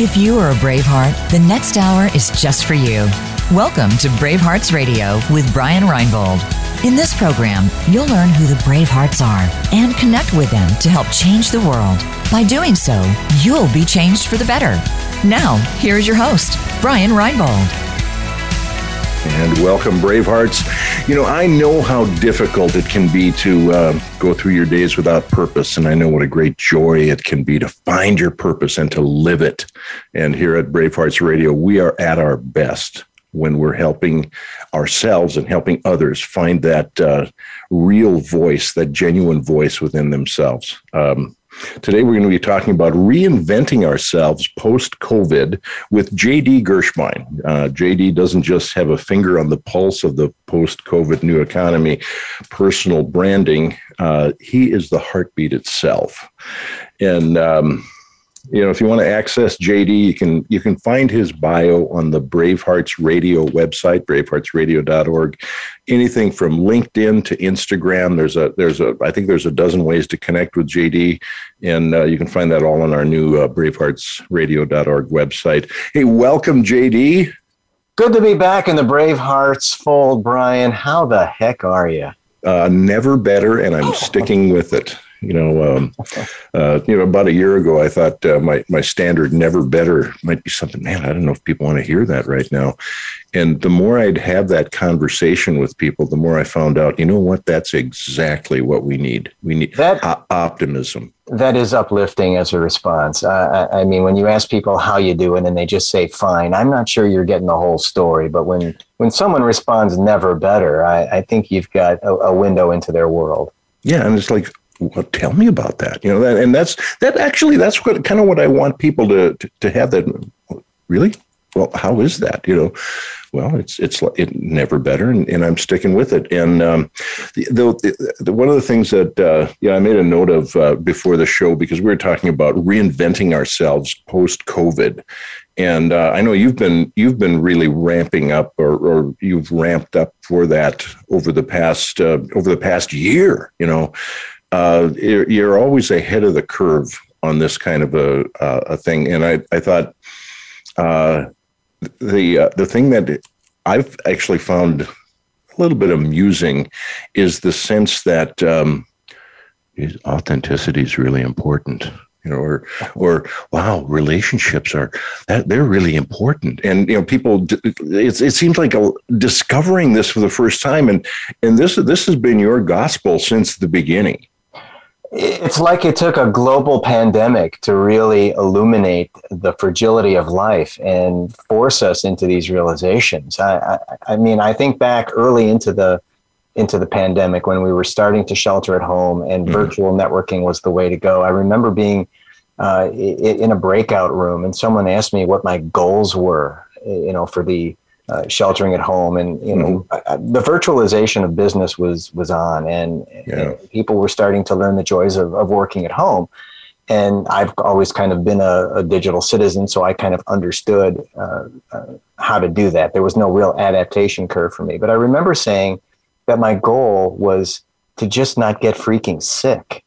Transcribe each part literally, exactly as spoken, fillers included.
If you are a Braveheart, the next hour is just for you. Welcome to Bravehearts Radio with Brian Reinbold. In this program, you'll learn who the Bravehearts are and connect with them to help change the world. By doing so, you'll be changed for the better. Now, here's your host, Brian Reinbold. And welcome, Bravehearts. You know, I know how difficult it can be to uh, go through your days without purpose, and I know what a great joy it can be to find your purpose and to live it. And here at Bravehearts Radio, we are at our best when we're helping ourselves and helping others find that uh, real voice, that genuine voice within themselves. Um, today, we're going to be talking about reinventing ourselves post-COVID with J D Gershbein. Uh, J D doesn't just have a finger on the pulse of the post-COVID new economy, personal branding. Uh, he is the heartbeat itself. And, um, you know, if you want to access J D, you can you can find his bio on the Bravehearts Radio website, brave hearts radio dot org. Anything from LinkedIn to Instagram, there's a there's a I think there's a dozen ways to connect with J D, and uh, you can find that all on our new uh, brave hearts radio dot org website. Hey, welcome, J D. Good to be back in the Bravehearts fold, Brian. How the heck are you? Uh, never better, and I'm oh. sticking with it. You know, um, uh, you know, about a year ago, I thought uh, my my standard "never better" might be something. Man, I don't know if people want to hear that right now. And the more I'd have that conversation with people, the more I found out. You know what? That's exactly what we need. We need that o- optimism. That is uplifting as a response. Uh, I, I mean, when you ask people how you doing, and they just say "fine," I'm not sure you're getting the whole story. But when when someone responds "never better," I, I think you've got a, a window into their world. Yeah, and it's like, well, tell me about that. You know, that, and that's that actually, that's what kind of what I want people to, to, to have that. Really? Well, how is that? You know, well, it's, it's it never better. And, and I'm sticking with it. And um, the, the, the, one of the things that, uh, yeah, I made a note of uh, before the show, because we were talking about reinventing ourselves post-COVID. And uh, I know you've been you've been really ramping up, or, or you've ramped up for that over the past uh, over the past year, you know. Uh, you're always ahead of the curve on this kind of a uh, a thing, and I I thought uh, the uh, the thing that I've actually found a little bit amusing is the sense that um, authenticity is really important, you know, or or wow, relationships are that they're really important, and you know, people. It it seems like a, discovering this for the first time, and and this this has been your gospel since the beginning. It's like it took a global pandemic to really illuminate the fragility of life and force us into these realizations. I, I, I mean, I think back early into the into the pandemic when we were starting to shelter at home and mm-hmm. virtual networking was the way to go. I remember being uh, in a breakout room and someone asked me what my goals were, you know, for the uh, sheltering at home, and you know, mm-hmm. the virtualization of business was was on, and, yeah. and people were starting to learn the joys of, of working at home. And I've always kind of been a, a digital citizen, so I kind of understood uh, uh, how to do that. There was no real adaptation curve for me, but I remember saying that my goal was to just not get freaking sick.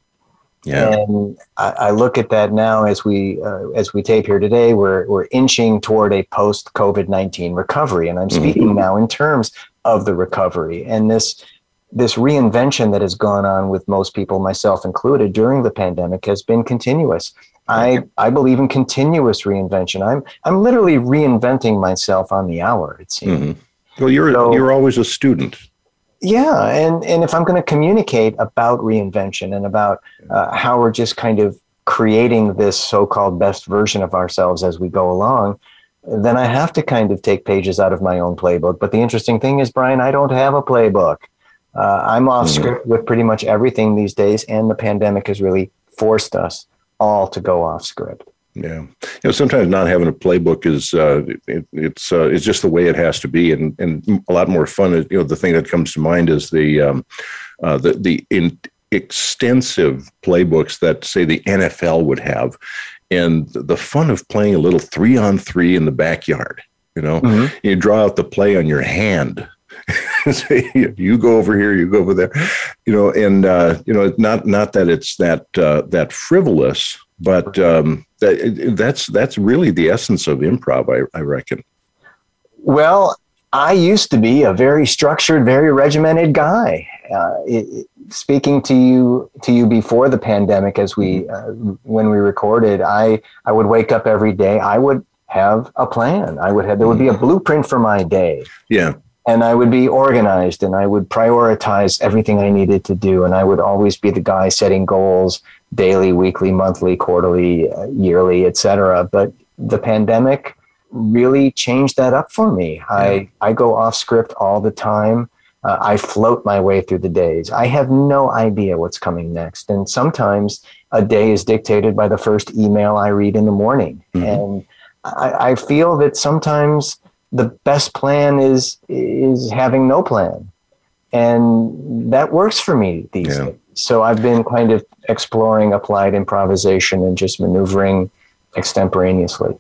Yeah. And I, I look at that now as we uh, as we tape here today, we're we're inching toward a post-COVID nineteen recovery. And I'm speaking mm-hmm. now in terms of the recovery. And this this reinvention that has gone on with most people, myself included, during the pandemic has been continuous. I, I believe in continuous reinvention. I'm I'm literally reinventing myself on the hour, it seems. Mm-hmm. Well, you're so, you're always a student. Yeah, and, and if I'm going to communicate about reinvention and about uh, how we're just kind of creating this so-called best version of ourselves as we go along, then I have to kind of take pages out of my own playbook. But the interesting thing is, Brian, I don't have a playbook. Uh, I'm off mm-hmm. script with pretty much everything these days, and the pandemic has really forced us all to go off script. Yeah, you know, sometimes not having a playbook is uh, it, it's uh, it's just the way it has to be, and, and a lot more fun. You know, the thing that comes to mind is the um, uh, the the in extensive playbooks that say the N F L would have, and the fun of playing a little three on three in the backyard. You know, mm-hmm. you draw out the play on your hand. Say, you go over here, you go over there, you know, and, uh, you know, not, not that it's that, uh, that frivolous, but um, that, that's, that's really the essence of improv, I, I reckon. Well, I used to be a very structured, very regimented guy. Uh, it, speaking to you, to you before the pandemic, as we, uh, when we recorded, I, I would wake up every day. I would have a plan. I would have, there would be a blueprint for my day. Yeah. And I would be organized, and I would prioritize everything I needed to do. And I would always be the guy setting goals daily, weekly, monthly, quarterly, uh, yearly, et cetera. But the pandemic really changed that up for me. Yeah. I, I go off script all the time. Uh, I float my way through the days. I have no idea what's coming next. And sometimes a day is dictated by the first email I read in the morning. Mm-hmm. And I, I feel that sometimes the best plan is is having no plan. And that works for me these yeah. days. So I've been kind of exploring applied improvisation and just maneuvering extemporaneously.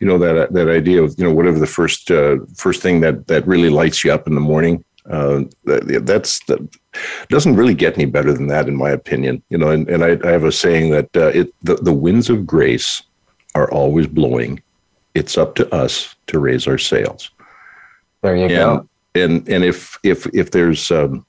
You know, that that idea of, you know, whatever the first uh, first thing that, that really lights you up in the morning, uh, that, that's that doesn't really get any better than that, in my opinion. You know, and, and I, I have a saying that uh, it the, the winds of grace are always blowing. It's up to us to raise our sails. There you and, go. And and if if if there's um,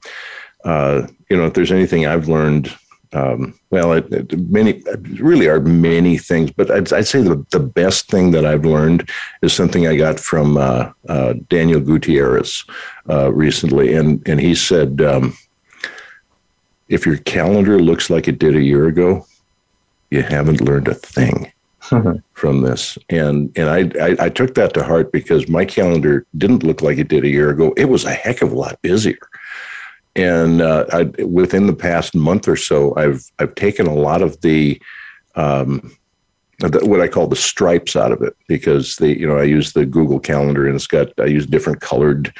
uh, you know, if there's anything I've learned, um, well, it, it, many really are many things, but I'd, I'd say the the best thing that I've learned is something I got from uh, uh, Daniel Gutierrez uh, recently, and and he said, um, if your calendar looks like it did a year ago, you haven't learned a thing. Mm-hmm. From this. And and I, I I took that to heart, because my calendar didn't look like it did a year ago. It was a heck of a lot busier. And uh, I, within the past month or so, I've I've taken a lot of the, um, the what I call the stripes out of it, because the you know I use the Google Calendar, and it's got I use different colored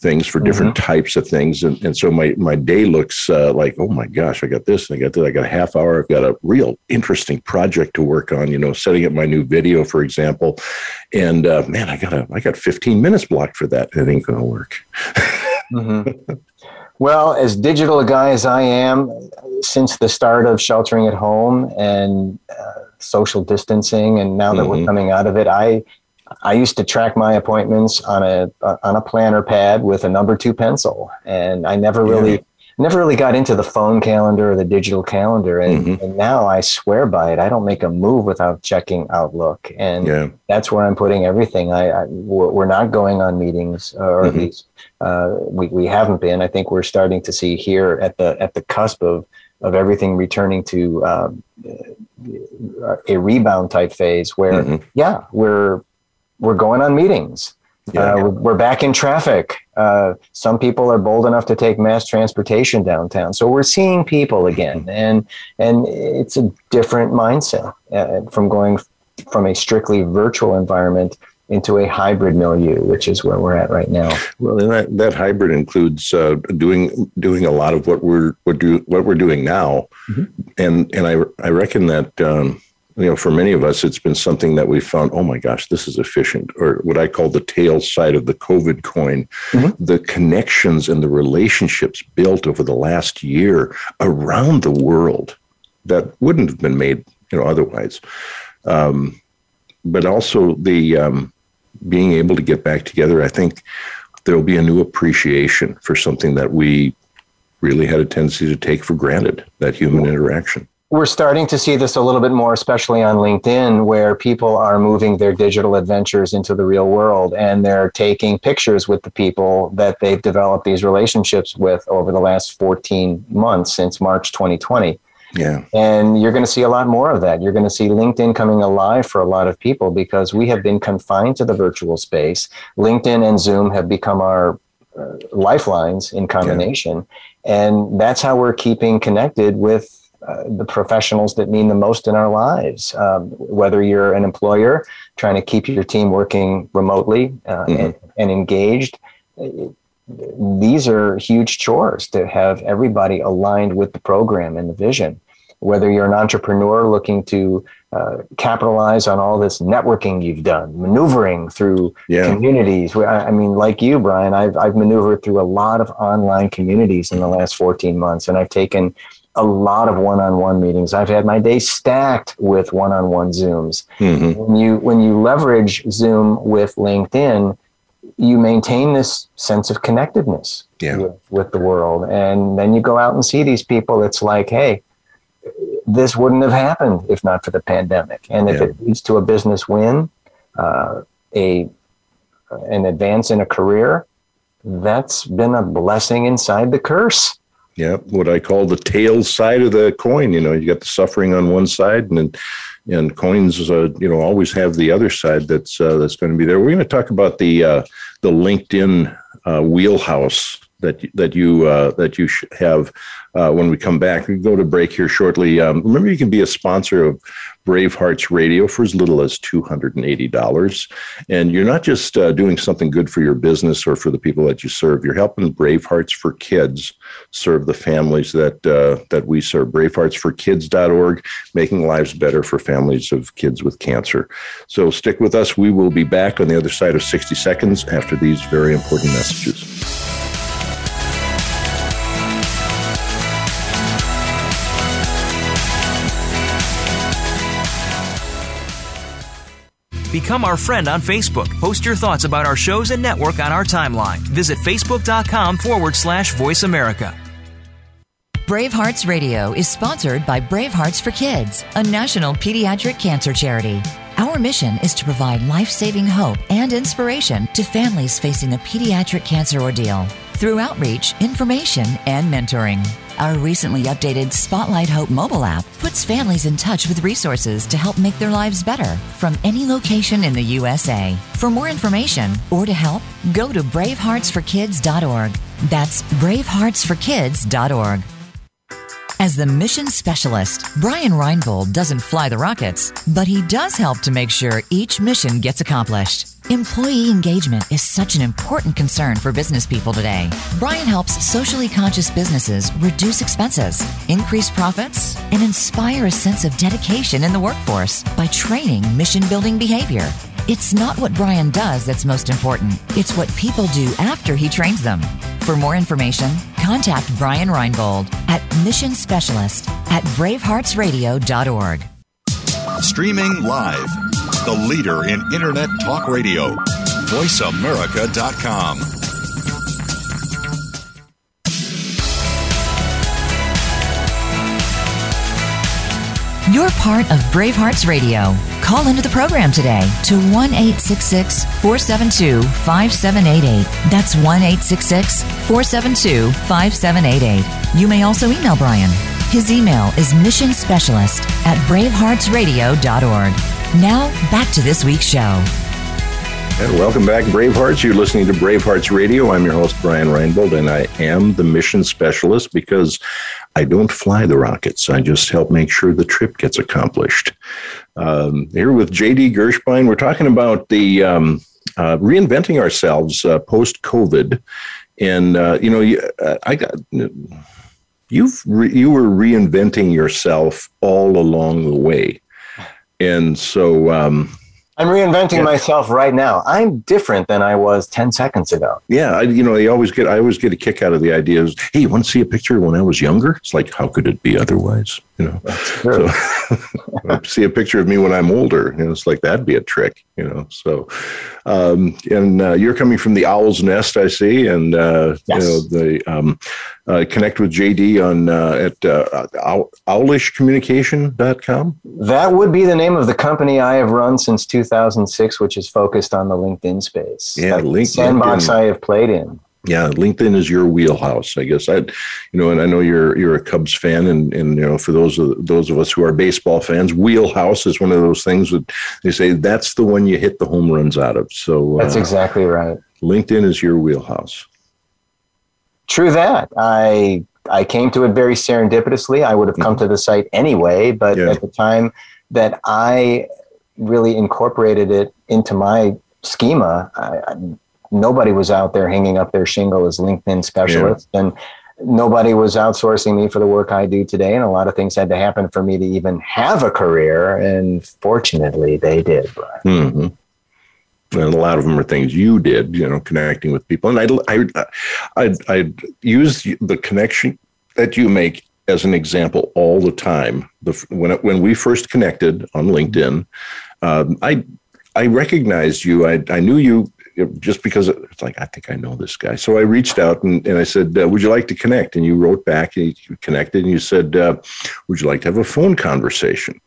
things for different mm-hmm. types of things, and and so my my day looks uh, like, oh my gosh, I got this, I got that, I got a half hour, I've got a real interesting project to work on, you know, setting up my new video, for example, and uh, man, I got a I got fifteen minutes blocked for that. It ain't gonna work. Mm-hmm. Well, as digital a guy as I am, since the start of sheltering at home and uh, social distancing, and now that mm-hmm. we're coming out of it, I I used to track my appointments on a uh, on a planner pad with a number two pencil, and I never really yeah. never really got into the phone calendar or the digital calendar, and, mm-hmm. and now I swear by it. I don't make a move without checking Outlook, and yeah. that's where I'm putting everything. I, I we're not going on meetings, or mm-hmm. these. Uh, we, we haven't been. I think we're starting to see here at the at the cusp of, of everything returning to uh, a rebound type phase where, mm-hmm. yeah, we're we're going on meetings. Yeah, uh, yeah. We're, we're back in traffic. Uh, some people are bold enough to take mass transportation downtown. So we're seeing people again. Mm-hmm. And and it's a different mindset uh, from going from a strictly virtual environment into a hybrid milieu, which is where we're at right now. Well, and that, that hybrid includes uh, doing doing a lot of what we're what do what we're doing now, mm-hmm. and and I I reckon that um, you know for many of us it's been something that we found. Oh my gosh, this is efficient, or what I call the tail side of the COVID coin, mm-hmm. the connections and the relationships built over the last year around the world that wouldn't have been made you know otherwise, um, but also the um, being able to get back together. I think there'll be a new appreciation for something that we really had a tendency to take for granted, that human interaction. We're starting to see this a little bit more, especially on LinkedIn, where people are moving their digital adventures into the real world, and they're taking pictures with the people that they've developed these relationships with over the last fourteen months since March twenty twenty. Yeah. And you're going to see a lot more of that. You're going to see LinkedIn coming alive for a lot of people, because we have been confined to the virtual space. LinkedIn and Zoom have become our uh, lifelines in combination. Yeah. And that's how we're keeping connected with uh, the professionals that mean the most in our lives. Um, whether you're an employer trying to keep your team working remotely uh, mm-hmm. and, and engaged, these are huge chores to have everybody aligned with the program and the vision. whether you're an entrepreneur looking to uh, capitalize on all this networking you've done, maneuvering through yeah. communities. I mean, like you, Brian, I've, I've maneuvered through a lot of online communities in the last fourteen months, and I've taken a lot of one-on-one meetings. I've had my day stacked with one-on-one Zooms. Mm-hmm. When you, when you leverage Zoom with LinkedIn, you maintain this sense of connectedness yeah. with, with the world. And then you go out and see these people. It's like, hey, this wouldn't have happened if not for the pandemic. And if yeah. it leads to a business win, uh, a an advance in a career, that's been a blessing inside the curse. Yeah, what I call the tail side of the coin. You know, you got the suffering on one side, and and coins, uh, you know, always have the other side that's uh, that's going to be there. We're going to talk about the uh, the LinkedIn uh, wheelhouse that that you uh, that you have uh, when we come back. We go to break here shortly. Um, remember, you can be a sponsor of Bravehearts Radio for as little as two hundred eighty dollars. And you're not just uh, doing something good for your business or for the people that you serve. You're helping Bravehearts for Kids serve the families that uh, that we serve. bravehearts for kids dot org, making lives better for families of kids with cancer. So stick with us. We will be back on the other side of sixty seconds after these very important messages. Become our friend on Facebook. Post your thoughts about our shows and network on our timeline. Visit facebook.com forward slash Voice America. Bravehearts Radio is sponsored by Bravehearts for Kids, a national pediatric cancer charity. Our mission is to provide life-saving hope and inspiration to families facing the pediatric cancer ordeal through outreach, information, and mentoring. Our recently updated Spotlight Hope mobile app puts families in touch with resources to help make their lives better from any location in the U S A. For more information or to help, go to brave hearts for kids dot org. That's brave hearts for kids dot org. As the mission specialist, Brian Reinbold doesn't fly the rockets, but he does help to make sure each mission gets accomplished. Employee engagement is such an important concern for business people today. Brian helps socially conscious businesses reduce expenses, increase profits, and inspire a sense of dedication in the workforce by training mission-building behavior. It's not what Brian does that's most important. It's what people do after he trains them. For more information, contact Brian Reinbold at Mission Specialist at brave hearts radio dot org. Streaming live. The leader in Internet Talk Radio, voice america dot com. You're part of Bravehearts Radio. Call into the program today to one eight six six, four seven two, five seven eight eight. That's one eight six six, four seven two, five seven eight eight. You may also email Brian. His email is missionspecialist at brave hearts radio dot org. Now, back to this week's show. And welcome back, Bravehearts. You're listening to Bravehearts Radio. I'm your host, Brian Reinbold, and I am the mission specialist because I don't fly the rockets. I just help make sure the trip gets accomplished. Um, here with J D Gershbein, we're talking about the um, uh, reinventing ourselves uh, post-COVID. And, uh, you know, you, uh, I got... Uh, you've re- you were reinventing yourself all along the way. And so um, I'm reinventing yeah. myself right now. I'm different than I was ten seconds ago. Yeah. I, you know, I always get I always get a kick out of the idea of, hey, you want to see a picture of when I was younger? It's like, how could it be otherwise? You know, that's true. So, see a picture of me when I'm older. You know, it's like, that'd be a trick, you know. So um, and uh, you're coming from the Owl's Nest, I see. And, uh, yes. you know, the um, uh, connect with J D on uh, at uh, owlish communication dot com. That would be the name of the company I have run since two thousand six, which is focused on the LinkedIn space. Yeah, that's LinkedIn. The sandbox I have played in. Yeah, LinkedIn is your wheelhouse, I guess. I, you know, and I know you're you're a Cubs fan, and, and you know, for those of those of us who are baseball fans, wheelhouse is one of those things that they say that's the one you hit the home runs out of. So that's uh, exactly right. LinkedIn is your wheelhouse. True that. I I came to it very serendipitously. I would have come mm-hmm. to the site anyway, but yeah. at the time that I really incorporated it into my schema, I, I Nobody was out there hanging up their shingle as LinkedIn specialists. Yeah. And nobody was outsourcing me for the work I do today. And a lot of things had to happen for me to even have a career. And fortunately, they did, Brian. Mm-hmm. And a lot of them are things you did, you know, connecting with people. And I'd, I, I'd, I'd use the connection that you make as an example all the time. The, when, it, when we first connected on LinkedIn, um, I I recognized you. I I knew you just because it's like, I think I know this guy. So I reached out and, and I said, uh, would you like to connect? And you wrote back and you connected and you said, uh, would you like to have a phone conversation?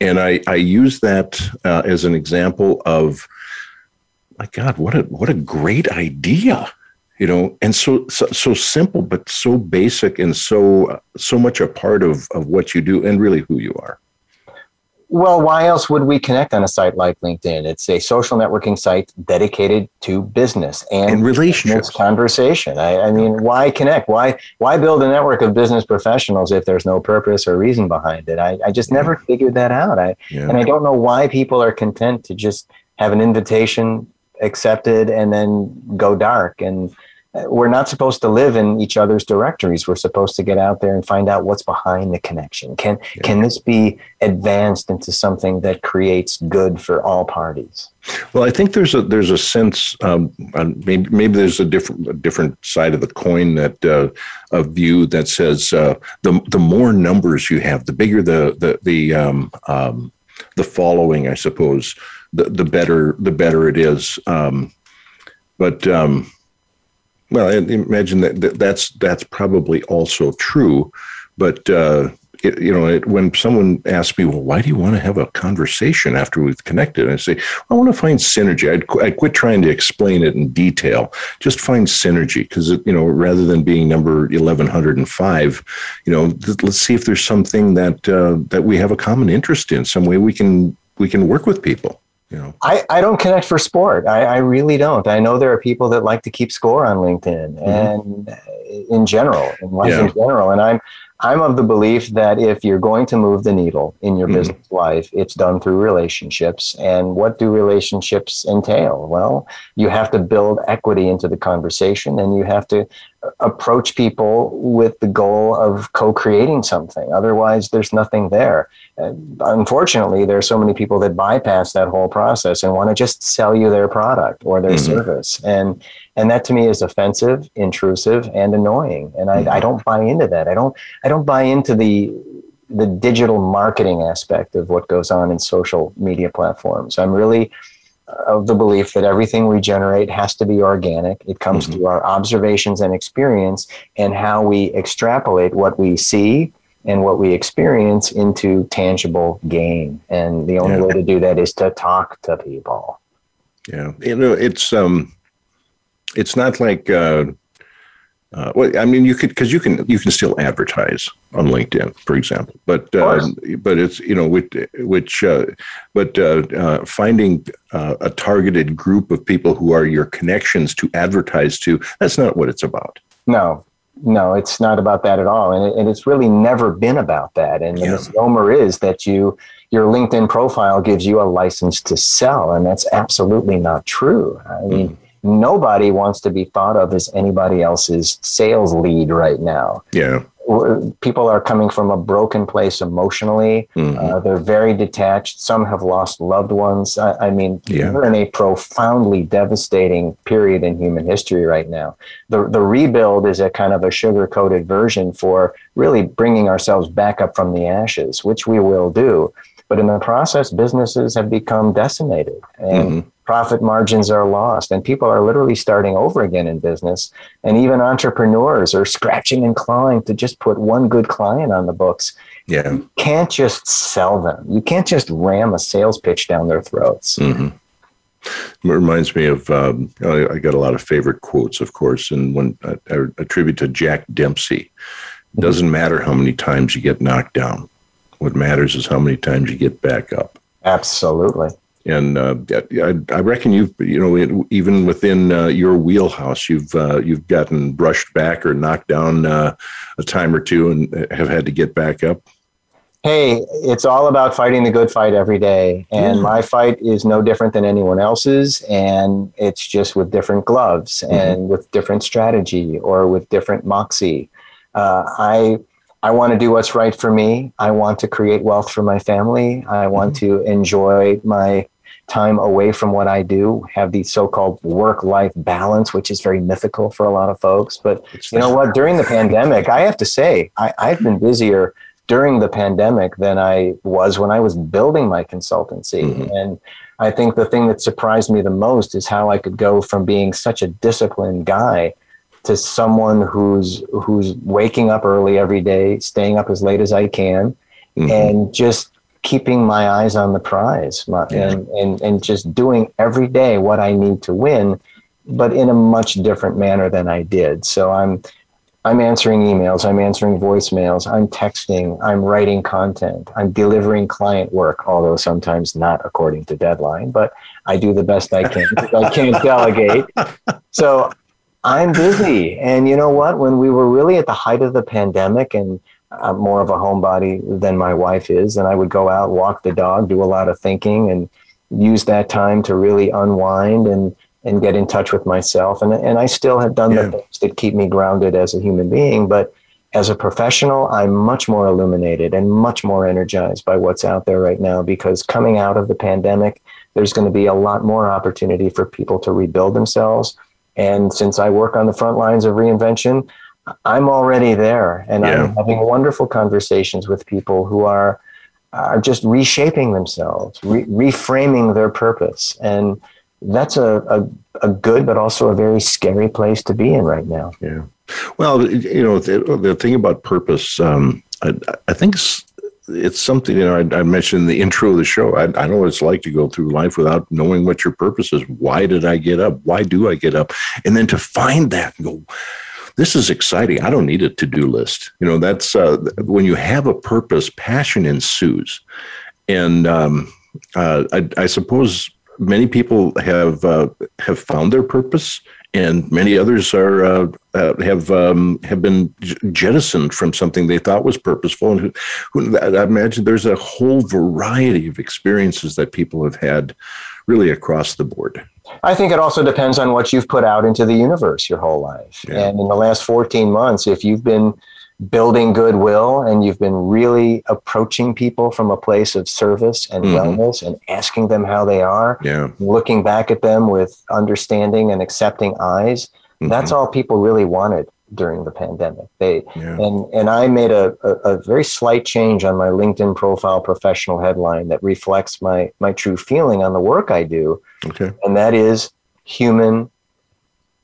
And I, I used that uh, as an example of, my God, what a what a great idea, you know, and so so, so simple, but so basic and so so much a part of, of what you do and really who you are. Well, why else would we connect on a site like LinkedIn? It's a social networking site dedicated to business and, and relationships, conversation. I, I mean, why connect? Why why build a network of business professionals if there's no purpose or reason behind it? I, I just never yeah. figured that out. I yeah. and I don't know why people are content to just have an invitation accepted and then go dark. And we're not supposed to live in each other's directories. We're supposed to get out there and find out what's behind the connection. Can yeah. can this be advanced into something that creates good for all parties? Well, I think there's a there's a sense, um, maybe maybe there's a different a different side of the coin, that uh, a view that says uh, the the more numbers you have, the bigger the the the um, um, the following, I suppose, the, the better the better it is. Um, but um, well, I imagine that, that that's that's probably also true. But uh, it, you know, it, when someone asks me, well, why do you want to have a conversation after we've connected? And I say, I want to find synergy. I'd qu- I quit trying to explain it in detail. Just find synergy, because you know, rather than being number eleven oh five, you know, th- let's see if there's something that uh, that we have a common interest in, some way we can we can work with people. You know. I, I don't connect for sport. I, I really don't. I know there are people that like to keep score on LinkedIn mm-hmm. and in general, in life yeah. in general. And I'm I'm of the belief that if you're going to move the needle in your mm-hmm. business life, it's done through relationships. And what do relationships entail? Well, you have to build equity into the conversation, and you have to approach people with the goal of co-creating something. Otherwise, there's nothing there. Unfortunately, there are so many people that bypass that whole process and want to just sell you their product or their mm-hmm. service. And and that to me is offensive, intrusive, and annoying. And I, mm-hmm. I don't buy into that. I don't I don't buy into the the digital marketing aspect of what goes on in social media platforms. I'm really of the belief that everything we generate has to be organic. It comes mm-hmm. through our observations and experience, and how we extrapolate what we see and what we experience into tangible gain. And the only yeah. way to do that is to talk to people. Yeah. You know, it's, um, it's not like, uh, uh, well, I mean, you could, cause you can, you can still advertise on LinkedIn, for example, but, uh, but it's, you know, which, which uh, but, uh, uh, finding uh, a targeted group of people who are your connections to advertise to, that's not what it's about. No. No, it's not about that at all. And, it, and it's really never been about that. And the yeah. misnomer is that you your LinkedIn profile gives you a license to sell. And that's absolutely not true. I mean, mm-hmm. nobody wants to be thought of as anybody else's sales lead right now. Yeah. People are coming from a broken place emotionally. Mm-hmm. Uh, they're very detached. Some have lost loved ones. I, I mean, yeah. we're in a profoundly devastating period in human history right now. The the rebuild is a kind of a sugar-coated version for really bringing ourselves back up from the ashes, which we will do. But in the process, businesses have become decimated, and mm-hmm. profit margins are lost, and people are literally starting over again in business. And even entrepreneurs are scratching and clawing to just put one good client on the books. Yeah. You can't just sell them. You can't just ram a sales pitch down their throats. Mm-hmm. It reminds me of, um, I got a lot of favorite quotes, of course, and one I, I attribute to Jack Dempsey. It doesn't mm-hmm. matter how many times you get knocked down. What matters is how many times you get back up. Absolutely. And uh, I, I reckon you've, you know, even within uh, your wheelhouse, you've uh, you've gotten brushed back or knocked down uh, a time or two and have had to get back up. Hey, it's all about fighting the good fight every day. And mm-hmm. my fight is no different than anyone else's. And it's just with different gloves mm-hmm. and with different strategy or with different moxie. Uh, I I want to do what's right for me. I want to create wealth for my family. I want mm-hmm. to enjoy my time away from what I do, have the so-called work-life balance, which is very mythical for a lot of folks. But you know what? During the pandemic, I have to say, I, I've been busier during the pandemic than I was when I was building my consultancy. Mm-hmm. And I think the thing that surprised me the most is how I could go from being such a disciplined guy to someone who's who's waking up early every day, staying up as late as I can, mm-hmm. and just keeping my eyes on the prize, my, yeah. and, and, and just doing every day what I need to win, but in a much different manner than I did. So I'm I'm answering emails, I'm answering voicemails, I'm texting, I'm writing content, I'm delivering client work, although sometimes not according to deadline, but I do the best I can because I can't delegate. So I'm busy. And you know what? When we were really at the height of the pandemic, and I'm more of a homebody than my wife is, and I would go out, walk the dog, do a lot of thinking, and use that time to really unwind and, and get in touch with myself. And, and I still have done yeah. the things that keep me grounded as a human being, but as a professional, I'm much more illuminated and much more energized by what's out there right now, because coming out of the pandemic, there's going to be a lot more opportunity for people to rebuild themselves. And since I work on the front lines of reinvention, I'm already there, and yeah. I'm having wonderful conversations with people who are are just reshaping themselves, re- reframing their purpose. And that's a, a, a good, but also a very scary place to be in right now. Yeah. Well, you know, the, the thing about purpose, um, I, I think it's, it's something, you know, I, I mentioned in the intro of the show. I, I know what it's like to go through life without knowing what your purpose is. Why did I get up? Why do I get up? And then to find that and go, this is exciting. I don't need a to-do list. You know, that's uh, when you have a purpose, passion ensues. And um, uh, I, I suppose many people have uh, have found their purpose, and many others are uh, uh, have um, have been jettisoned from something they thought was purposeful. And who, who, I imagine there's a whole variety of experiences that people have had, really across the board. I think it also depends on what you've put out into the universe your whole life. Yeah. And in the last fourteen months, if you've been building goodwill and you've been really approaching people from a place of service and mm-hmm. wellness and asking them how they are, yeah. looking back at them with understanding and accepting eyes, mm-hmm. that's all people really wanted during the pandemic. They yeah. and, and I made a, a, a very slight change on my LinkedIn profile professional headline that reflects my my true feeling on the work I do. Okay. And that is human,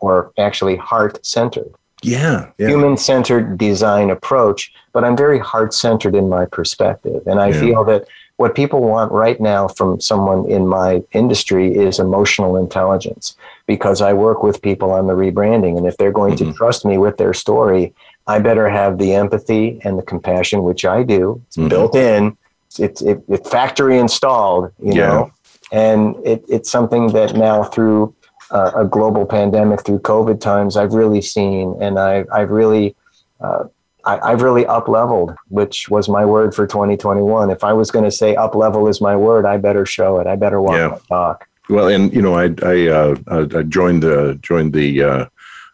or actually heart-centered. Yeah. yeah. Human-centered design approach, but I'm very heart-centered in my perspective. And I yeah. feel that what people want right now from someone in my industry is emotional intelligence, because I work with people on the rebranding. And if they're going mm-hmm. to trust me with their story, I better have the empathy and the compassion, which I do. It's mm-hmm. built in. It's it, it factory installed, you yeah. know. And it, it's something that now through uh, a global pandemic, through COVID times, I've really seen, and I, I've really, uh, I, I've really up-leveled, which was my word for twenty twenty-one. If I was going to say up-level is my word, I better show it. I better walk yeah. my talk. Well, and you know, I I, uh, I joined the joined the uh,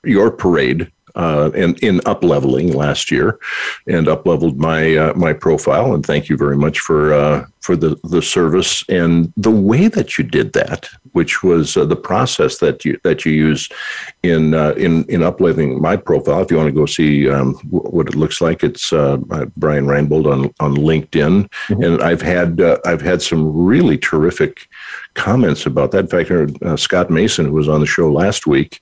your parade. Uh, and in up-leveling last year, and up-leveled my uh, my profile. And thank you very much for uh, for the, the service and the way that you did that, which was uh, the process that you that you use in uh, in in up-leveling my profile. If you want to go see um, what it looks like, it's uh, Brian Reinbold on on LinkedIn. Mm-hmm. And I've had uh, I've had some really terrific comments about that. In fact, I heard, uh, Scott Mason, who was on the show last week,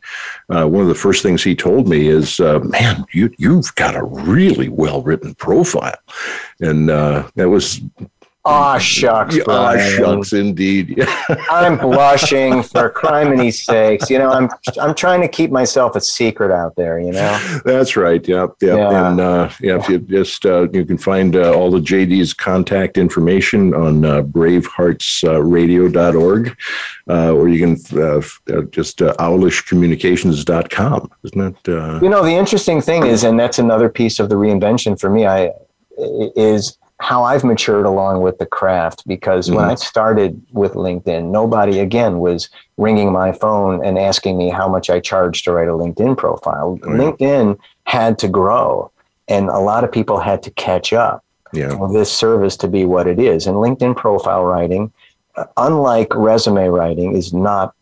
uh, one of the first things he told me is, uh, man, you, you've got a really well-written profile. And uh, that was... Aw, shucks, Brian. Aw, shucks, indeed. I'm blushing for criminy sakes. You know, I'm I'm trying to keep myself a secret out there, you know? That's right, yep, yep. Yeah. And uh, yep, yeah. you just, uh, you can find uh, all the J D's contact information on uh, brave hearts radio dot org, uh, or you can uh, uh, just uh, owlish communications dot com, isn't it? Uh, you know, the interesting thing is, and that's another piece of the reinvention for me, I is... how I've matured along with the craft, because mm-hmm. when I started with LinkedIn, nobody again was ringing my phone and asking me how much I charged to write a LinkedIn profile. Mm-hmm. LinkedIn had to grow. and a lot of people had to catch up yeah. for this service to be what it is. And LinkedIn profile writing, uh, unlike resume writing, is not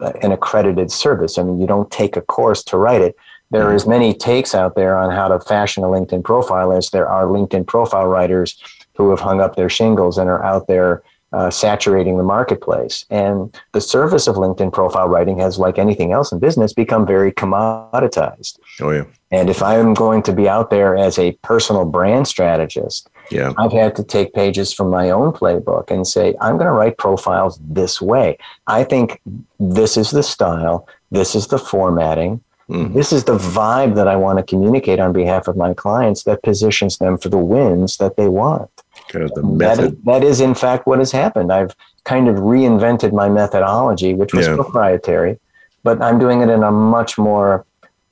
uh, an accredited service. I mean, you don't take a course to write it. There mm-hmm. are as many takes out there on how to fashion a LinkedIn profile as there are LinkedIn profile writers who have hung up their shingles and are out there uh, saturating the marketplace. And the service of LinkedIn profile writing has, like anything else in business, become very commoditized. Oh, yeah. And if I'm going to be out there as a personal brand strategist, yeah. I've had to take pages from my own playbook and say, I'm going to write profiles this way. I think this is the style. This is the formatting. Mm-hmm. This is the vibe that I want to communicate on behalf of my clients that positions them for the wins that they want. Kind of the method. That is, that is, in fact, what has happened. I've kind of reinvented my methodology, which was yeah. proprietary, but I'm doing it in a much more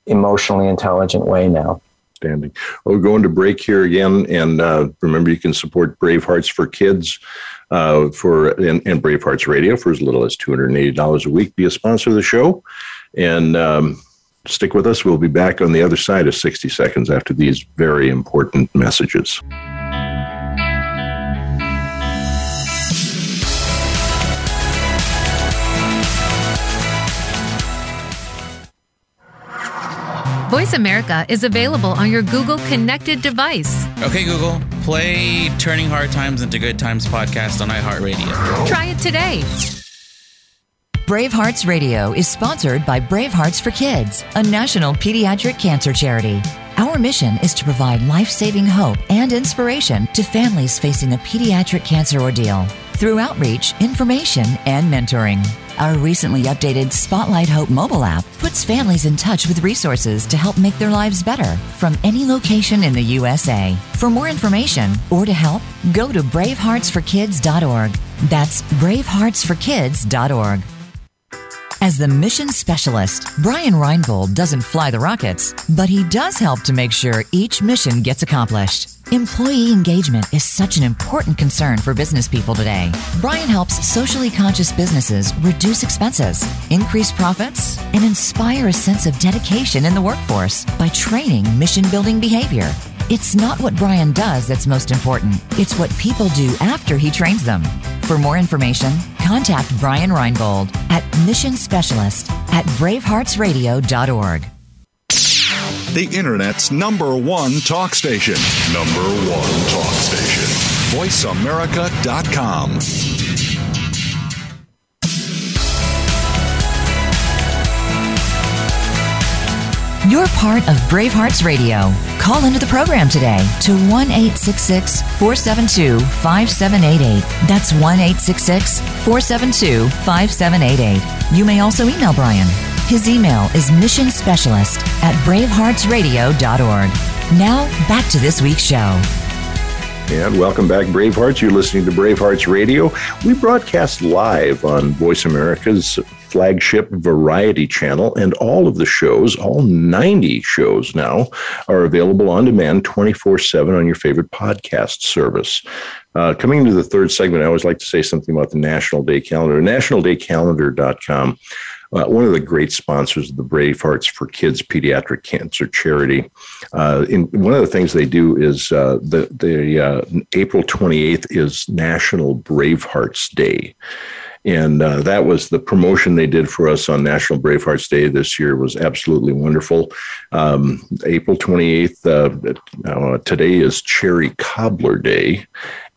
emotionally intelligent way now. Standing. Well, we're going to break here again. And uh, remember, you can support Brave Hearts for Kids uh, for and, and Brave Hearts Radio for as little as two hundred eighty dollars a week. Be a sponsor of the show. And... Um, stick with us. We'll be back on the other side of sixty seconds after these very important messages. Voice America is available on your Google connected device. Okay, Google, play Turning Hard Times into Good Times podcast on iHeartRadio. Try it today. Brave Hearts Radio is sponsored by Brave Hearts for Kids, a national pediatric cancer charity. Our mission is to provide life-saving hope and inspiration to families facing the pediatric cancer ordeal through outreach, information, and mentoring. Our recently updated Spotlight Hope mobile app puts families in touch with resources to help make their lives better from any location in the U S A. For more information or to help, go to brave hearts for kids dot org. That's brave hearts for kids dot org. As the mission specialist, Brian Reinbold doesn't fly the rockets, but he does help to make sure each mission gets accomplished. Employee engagement is such an important concern for business people today. Brian helps socially conscious businesses reduce expenses, increase profits, and inspire a sense of dedication in the workforce by training mission-building behavior. It's not what Brian does that's most important. It's what people do after he trains them. For more information, contact Brian Reinbold at missionspecialist at brave hearts radio dot org. The Internet's number one talk station. Number one talk station. voice america dot com. You're part of Brave Hearts Radio. Call into the program today to one eight six six, four seven two, five seven eight eight. That's one eight six six, four seven two, five seven eight eight. You may also email Brian. His email is missionspecialist at brave hearts radio dot org. Now, back to this week's show. And welcome back, Brave Hearts. You're listening to Brave Hearts Radio. We broadcast live on Voice America's flagship variety channel, and all of the shows, all ninety shows now, are available on demand twenty-four seven on your favorite podcast service. Uh, coming into the third segment, I always like to say something about the National Day Calendar. national day calendar dot com, uh, one of the great sponsors of the Brave Hearts for Kids Pediatric Cancer Charity. Uh, in, one of the things they do is uh, the, the uh, April twenty-eighth is National Brave Hearts Day. And uh, that was the promotion they did for us on National Brave Hearts Day this year. Was absolutely wonderful. Um, April twenty-eighth, uh, uh, today is Cherry Cobbler Day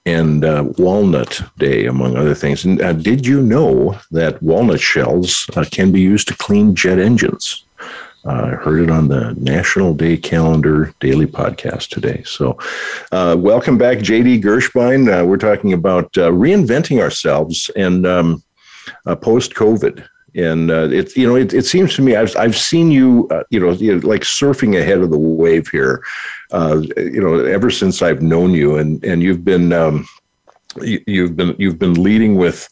and uh, Walnut Day, among other things. And uh, did you know that walnut shells uh, can be used to clean jet engines? Uh, I heard it on the National Day Calendar Daily Podcast today. So uh, welcome back, J D Gershbein. Uh, we're talking about uh, reinventing ourselves and um, uh, post-COVID. And uh, it, you know, it, it seems to me I've I've seen you, uh, you know, you know, like surfing ahead of the wave here, uh, you know, ever since I've known you. And and you've been um, you, you've been you've been leading with,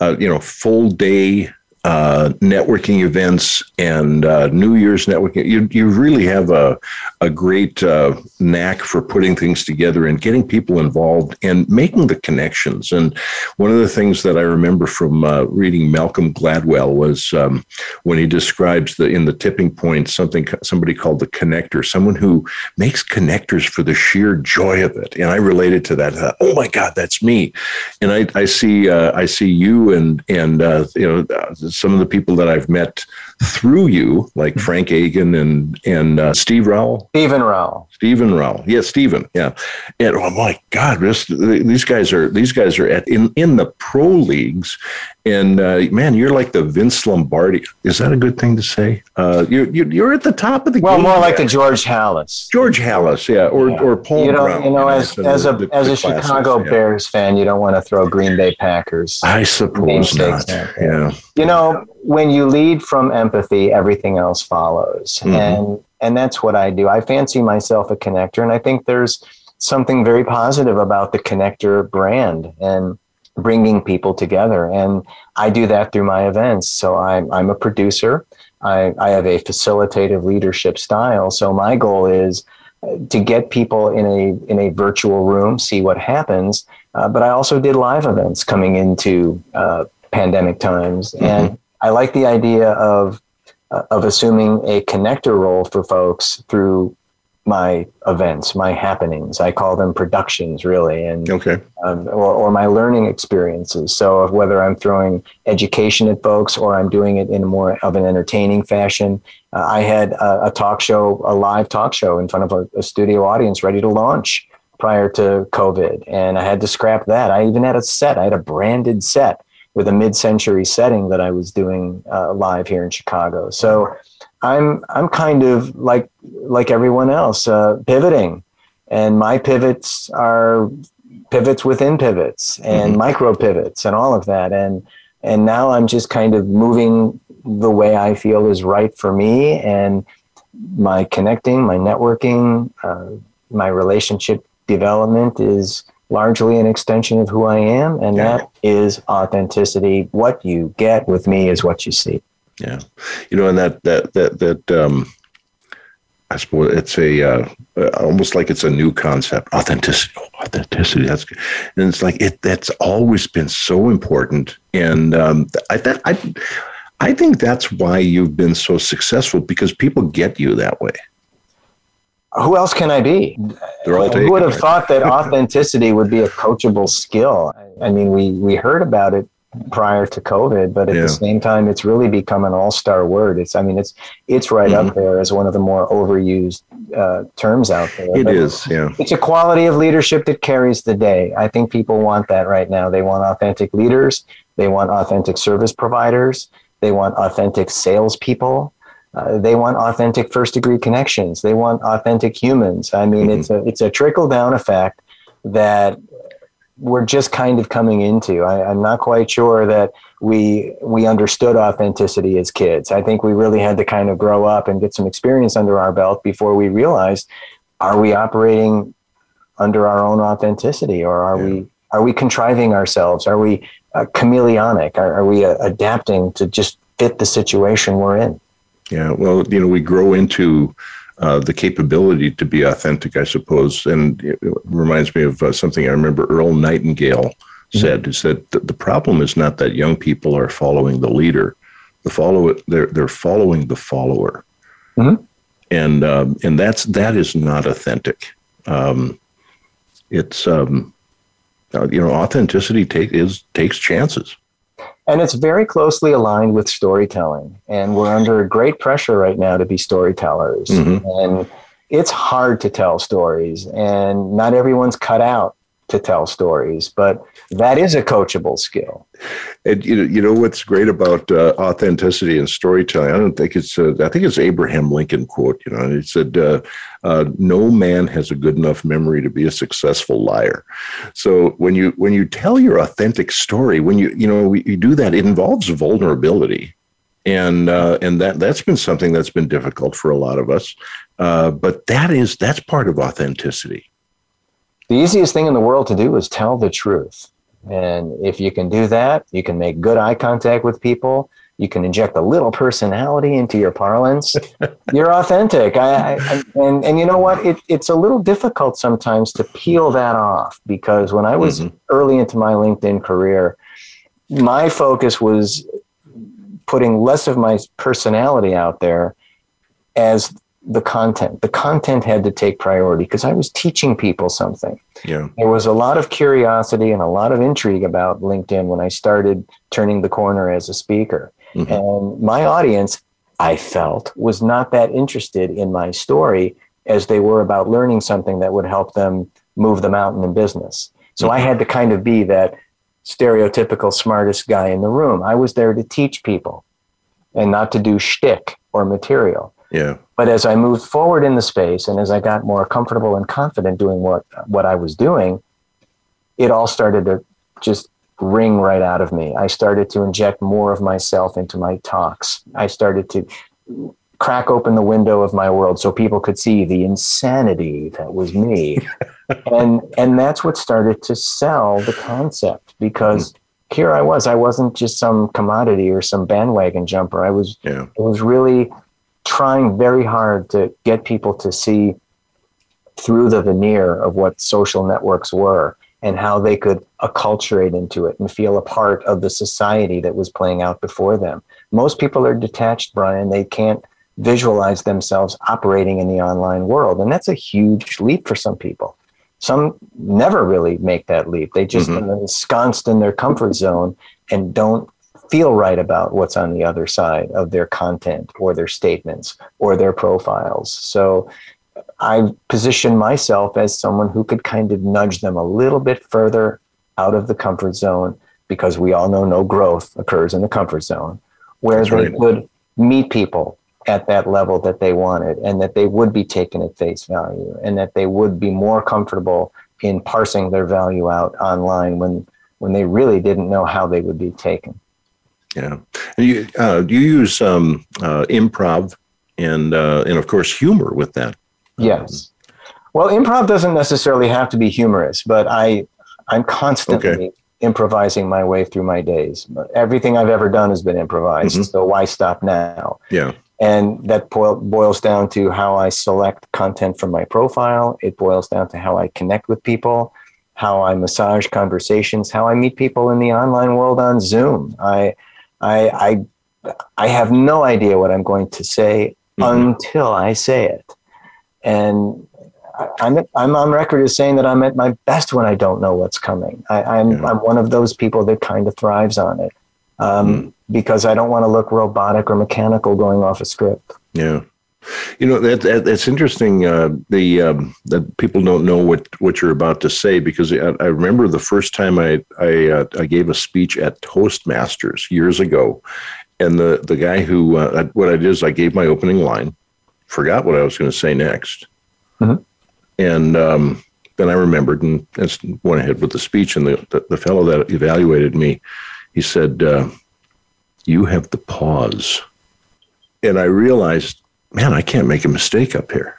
uh, you know, full day uh, networking events and uh, New Year's networking. You you really have a a great uh, knack for putting things together and getting people involved and making the connections. And one of the things that I remember from uh, reading Malcolm Gladwell was um, when he describes the in the tipping point something somebody called the connector, someone who makes connectors for the sheer joy of it. And I related to that. I thought, oh my God, that's me. And I I see uh, I see you and and uh, you know. Some of the people that I've met through you, like Frank Agin and and uh, Steve Rowell. Stephen Rowell. Stephen Rowell. Yeah, Stephen. Yeah. And oh my God, this, these guys are these guys are at in, in the pro leagues, and uh, man, you're like the Vince Lombardi. Is that a good thing to say? Uh, you're you're at the top of the well, game. Well, more like yeah. the George Halas. George Halas, yeah, or yeah. or Paul you Brown. You know, as as a the, as a Chicago classes, Bears yeah. fan, you don't want to throw Green Bay Packers. I suppose not. There. Yeah. You know, when you lead from empathy, everything else follows. Mm-hmm. And and that's what I do. I fancy myself a connector. And I think there's something very positive about the connector brand and bringing people together. And I do that through my events. So I'm, I'm a producer. I, I have a facilitative leadership style. So my goal is to get people in a in a virtual room, see what happens. Uh, but I also did live events coming into uh pandemic times. And mm-hmm. I like the idea of uh, of assuming a connector role for folks through my events, my happenings. I call them productions, really, and okay. um, or, or my learning experiences. So whether I'm throwing education at folks or I'm doing it in more of an entertaining fashion, uh, I had a, a talk show, a live talk show in front of a, a studio audience ready to launch prior to COVID. And I had to scrap that. I even had a set. I had a branded set with a mid-century setting that I was doing uh, live here in Chicago. So I'm I'm kind of like like everyone else, uh, pivoting. And my pivots are pivots within pivots and mm-hmm. micro pivots and all of that. And and now I'm just kind of moving the way I feel is right for me and my connecting, my networking, uh, my relationship development is largely an extension of who I am, and yeah. that is authenticity. What you get with me is what you see. Yeah, you know, and that that that that um, I suppose it's a uh, almost like it's a new concept. Authenticity, authenticity. That's good. And it's like it. That's always been so important, and um, I that I I think that's why you've been so successful, because people get you that way. Who else can I be? Who would have thought that authenticity would be a coachable skill? I mean, we, we heard about it prior to COVID, but at yeah. the same time, it's really become an all-star word. It's, I mean, it's it's right mm-hmm. up there as one of the more overused uh, terms out there. It but is, yeah. It's a quality of leadership that carries the day. I think people want that right now. They want authentic leaders. They want authentic service providers. They want authentic salespeople. Uh, they want authentic first-degree connections. They want authentic humans. I mean, mm-hmm. it's a it's a trickle-down effect that we're just kind of coming into. I, I'm not quite sure that we we understood authenticity as kids. I think we really had to kind of grow up and get some experience under our belt before we realized: are we operating under our own authenticity, or are yeah. we are we contriving ourselves? Are we uh, chameleonic? Are, are we uh, adapting to just fit the situation we're in? Yeah, well, you know, we grow into uh, the capability to be authentic, I suppose. And it reminds me of uh, something I remember Earl Nightingale said, mm-hmm. is that th- the problem is not that young people are following the leader. The follow- they're, they're following the follower. Mm-hmm. And um, and that's that is not authentic. Um, it's, um, you know, authenticity take, is, takes chances. And it's very closely aligned with storytelling. And we're under great pressure right now to be storytellers. Mm-hmm. And it's hard to tell stories. And not everyone's cut out to tell stories. But that is a coachable skill. And you know, you know what's great about uh, authenticity and storytelling? I don't think it's, a, I think it's Abraham Lincoln quote. You know, and it said, uh, uh, "No man has a good enough memory to be a successful liar." So when you when you tell your authentic story, when you you know you do that, it involves vulnerability, and uh, and that that's been something that's been difficult for a lot of us. Uh, but that is that's part of authenticity. The easiest thing in the world to do is tell the truth. And if you can do that, you can make good eye contact with people. you can inject a little personality into your parlance, you're authentic. I, I and and you know what? It, it's a little difficult sometimes to peel that off, because when I was mm-hmm. early into my LinkedIn career, my focus was putting less of my personality out there as the content. The content had to take priority because I was teaching people something. Yeah. There was a lot of curiosity and a lot of intrigue about LinkedIn when I started turning the corner as a speaker. Mm-hmm. And my audience, I felt, was not that interested in my story as they were about learning something that would help them move the mountain in business. So mm-hmm. I had to kind of be that stereotypical smartest guy in the room. I was there to teach people and not to do shtick or material. Yeah. But as I moved forward in the space and as I got more comfortable and confident doing what, what I was doing, it all started to just ring right out of me. I started to inject more of myself into my talks. I started to crack open the window of my world so people could see the insanity that was me. and and that's what started to sell the concept, because mm. here I was. I wasn't just some commodity or some bandwagon jumper. I was, yeah. I was really trying very hard to get people to see through the veneer of what social networks were and how they could acculturate into it and feel a part of the society that was playing out before them. Most people are detached, Brian. They can't visualize themselves operating in the online world. And that's a huge leap for some people. Some never really make that leap. They just mm-hmm. are ensconced in their comfort zone and don't feel right about what's on the other side of their content or their statements or their profiles. So I positioned myself as someone who could kind of nudge them a little bit further out of the comfort zone, because we all know no growth occurs in the comfort zone, where That's they right. would meet people at that level that they wanted, and that they would be taken at face value, and that they would be more comfortable in parsing their value out online when, when they really didn't know how they would be taken. Yeah. And you, uh, you use um, uh, improv and, uh, and, of course, humor with that. Yes. Um, well, improv doesn't necessarily have to be humorous, but I, I'm constantly okay. improvising my way through my days. Everything I've ever done has been improvised, mm-hmm. so why stop now? Yeah. And that boil, boils down to how I select content from my profile. It boils down to how I connect with people, how I massage conversations, how I meet people in the online world on Zoom. I... I, I I have no idea what I'm going to say mm-hmm. until I say it. And I, I'm, I'm on record as saying that I'm at my best when I don't know what's coming. I, I'm, yeah. I'm one of those people that kind of thrives on it um, mm-hmm. because I don't want to look robotic or mechanical going off a script. Yeah. You know, that, that that's interesting. Uh, the um, that people don't know what, what you're about to say, because I, I remember the first time I I, uh, I gave a speech at Toastmasters years ago, and the the guy who uh, what I did is I gave my opening line, forgot what I was going to say next, mm-hmm. and um, then I remembered and, and went ahead with the speech. And the the, the fellow that evaluated me, he said, uh, "You have the pause," and I realized, man, I can't make a mistake up here.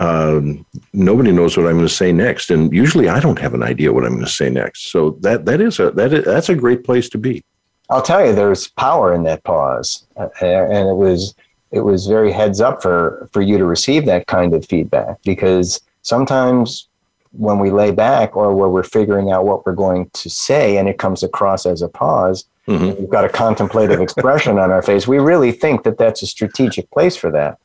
Um, nobody knows what I'm going to say next, and usually I don't have an idea what I'm going to say next. So that that is a that is, that's a great place to be. I'll tell you, there's power in that pause, uh, and it was it was very heads up for for you to receive that kind of feedback, because sometimes when we lay back or where we're figuring out what we're going to say, and it comes across as a pause. Mm-hmm. We've got a contemplative expression on our face. We really think that that's a strategic place for that.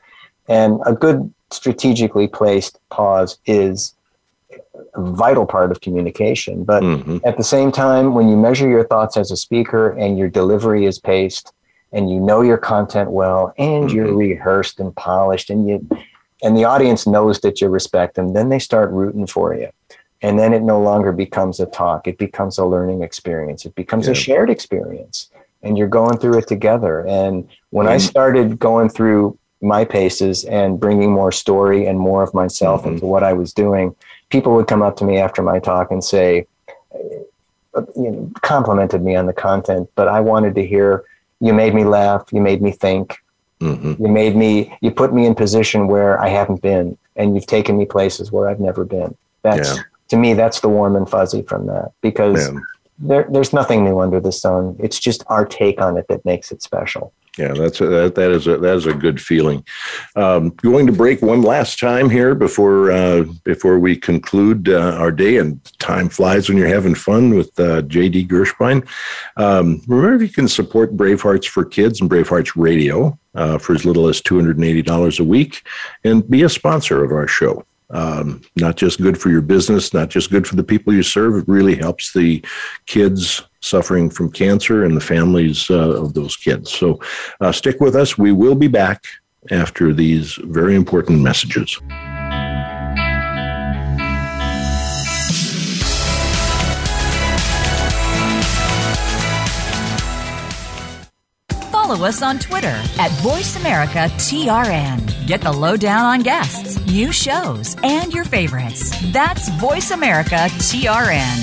And a good strategically placed pause is a vital part of communication. But mm-hmm. at the same time, when you measure your thoughts as a speaker and your delivery is paced and you know your content well and mm-hmm. you're rehearsed and polished and you and the audience knows that you respect them, then they start rooting for you. And then it no longer becomes a talk. It becomes a learning experience. It becomes yeah. a shared experience. And you're going through it together. And when mm-hmm. I started going through my paces and bringing more story and more of myself mm-hmm. into what I was doing, people would come up to me after my talk and say, you know, complimented me on the content, but I wanted to hear, you made me laugh, you made me think, mm-hmm. you made me, you put me in position where I haven't been, and you've taken me places where I've never been. That's... Yeah. To me, that's the warm and fuzzy from that, because yeah. there, there's nothing new under the sun. It's just our take on it that makes it special. Yeah, that's a, that, that is a, that is a good feeling. Um, going to break one last time here before uh, before we conclude uh, our day. And time flies when you're having fun with uh, J D Gershbein. Um, remember, you can support Bravehearts for Kids and Bravehearts Radio uh, for as little as two hundred eighty dollars a week, and be a sponsor of our show. Um, not just good for your business, not just good for the people you serve. It really helps the kids suffering from cancer and the families uh, of those kids. So uh, stick with us. We will be back after these very important messages. Follow us on Twitter at Voice America T R N. Get the lowdown on guests, new shows, and your favorites. That's Voice America T R N.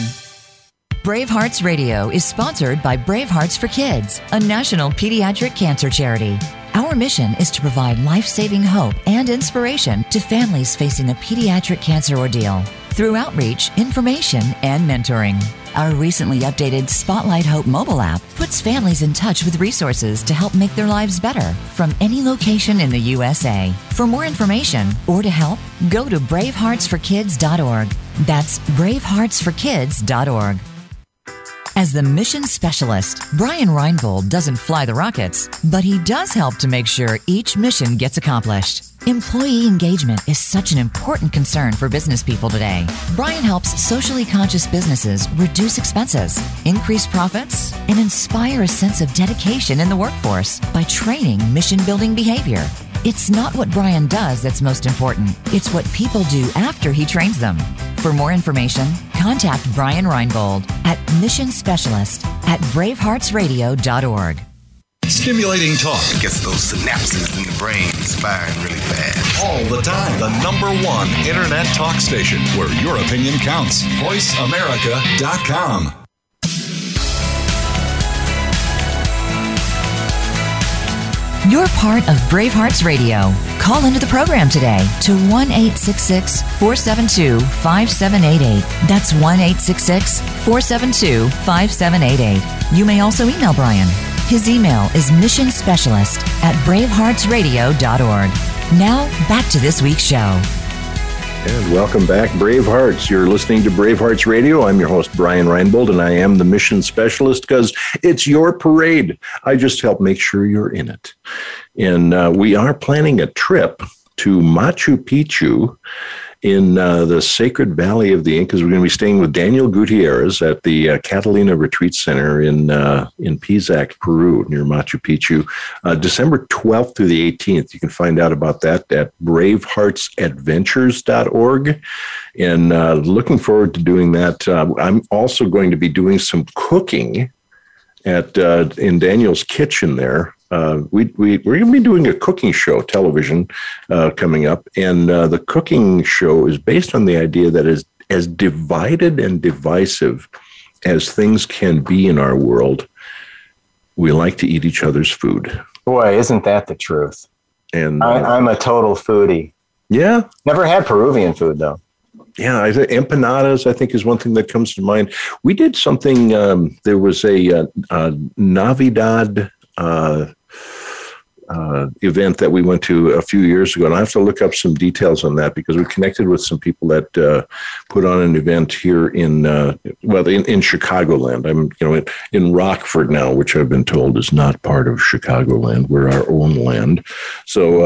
Bravehearts Radio is sponsored by Bravehearts for Kids, a national pediatric cancer charity. Our mission is to provide life-saving hope and inspiration to families facing the pediatric cancer ordeal through outreach, information, and mentoring. Our recently updated Spotlight Hope mobile app puts families in touch with resources to help make their lives better from any location in the U S A. For more information or to help, go to brave hearts for kids dot org. That's brave hearts for kids dot org. As the mission specialist, Brian Reinbold doesn't fly the rockets, but he does help to make sure each mission gets accomplished. Employee engagement is such an important concern for business people today. Brian helps socially conscious businesses reduce expenses, increase profits, and inspire a sense of dedication in the workforce by training mission-building behavior. It's not what Brian does that's most important. It's what people do after he trains them. For more information, contact Brian Reinbold at Mission Specialist at brave hearts radio dot org. Stimulating talk gets those synapses in the brain firing really fast. All the time. The number one internet talk station where your opinion counts. voice america dot com. You're part of Bravehearts Radio. Call into the program today to one eight six six, four seven two, five seven eight eight. That's one eight six six, four seven two, five seven eight eight. You may also email Brian. His email is missionspecialist at brave hearts radio dot org. Now, back to this week's show. And welcome back, Bravehearts. You're listening to Bravehearts Radio. I'm your host, Brian Reinbold, and I am the mission specialist because it's your parade. I just help make sure you're in it. And uh, we are planning a trip to Machu Picchu in uh, the Sacred Valley of the Incas. We're going to be staying with Daniel Gutierrez at the uh, Catalina Retreat Center in uh, in Pisac, Peru, near Machu Picchu, uh, December twelfth through the eighteenth. You can find out about that at brave hearts adventures dot org. And uh, looking forward to doing that. Uh, I'm also going to be doing some cooking at uh, in Daniel's kitchen there. Uh, we, we, we're going to be doing a cooking show, television, uh, coming up. And uh, the cooking show is based on the idea that as, as divided and divisive as things can be in our world, we like to eat each other's food. Boy, isn't that the truth? And uh, I, I'm a total foodie. Yeah. Never had Peruvian food, though. Yeah, I think empanadas, I think, is one thing that comes to mind. We did something, um, there was a, a, a Navidad Uh, uh, event that we went to a few years ago. And I have to look up some details on that because we connected with some people that uh, put on an event here in, uh, well, in, in Chicagoland. I'm, you know, in, in Rockford now, which I've been told is not part of Chicagoland. We're our own land. So,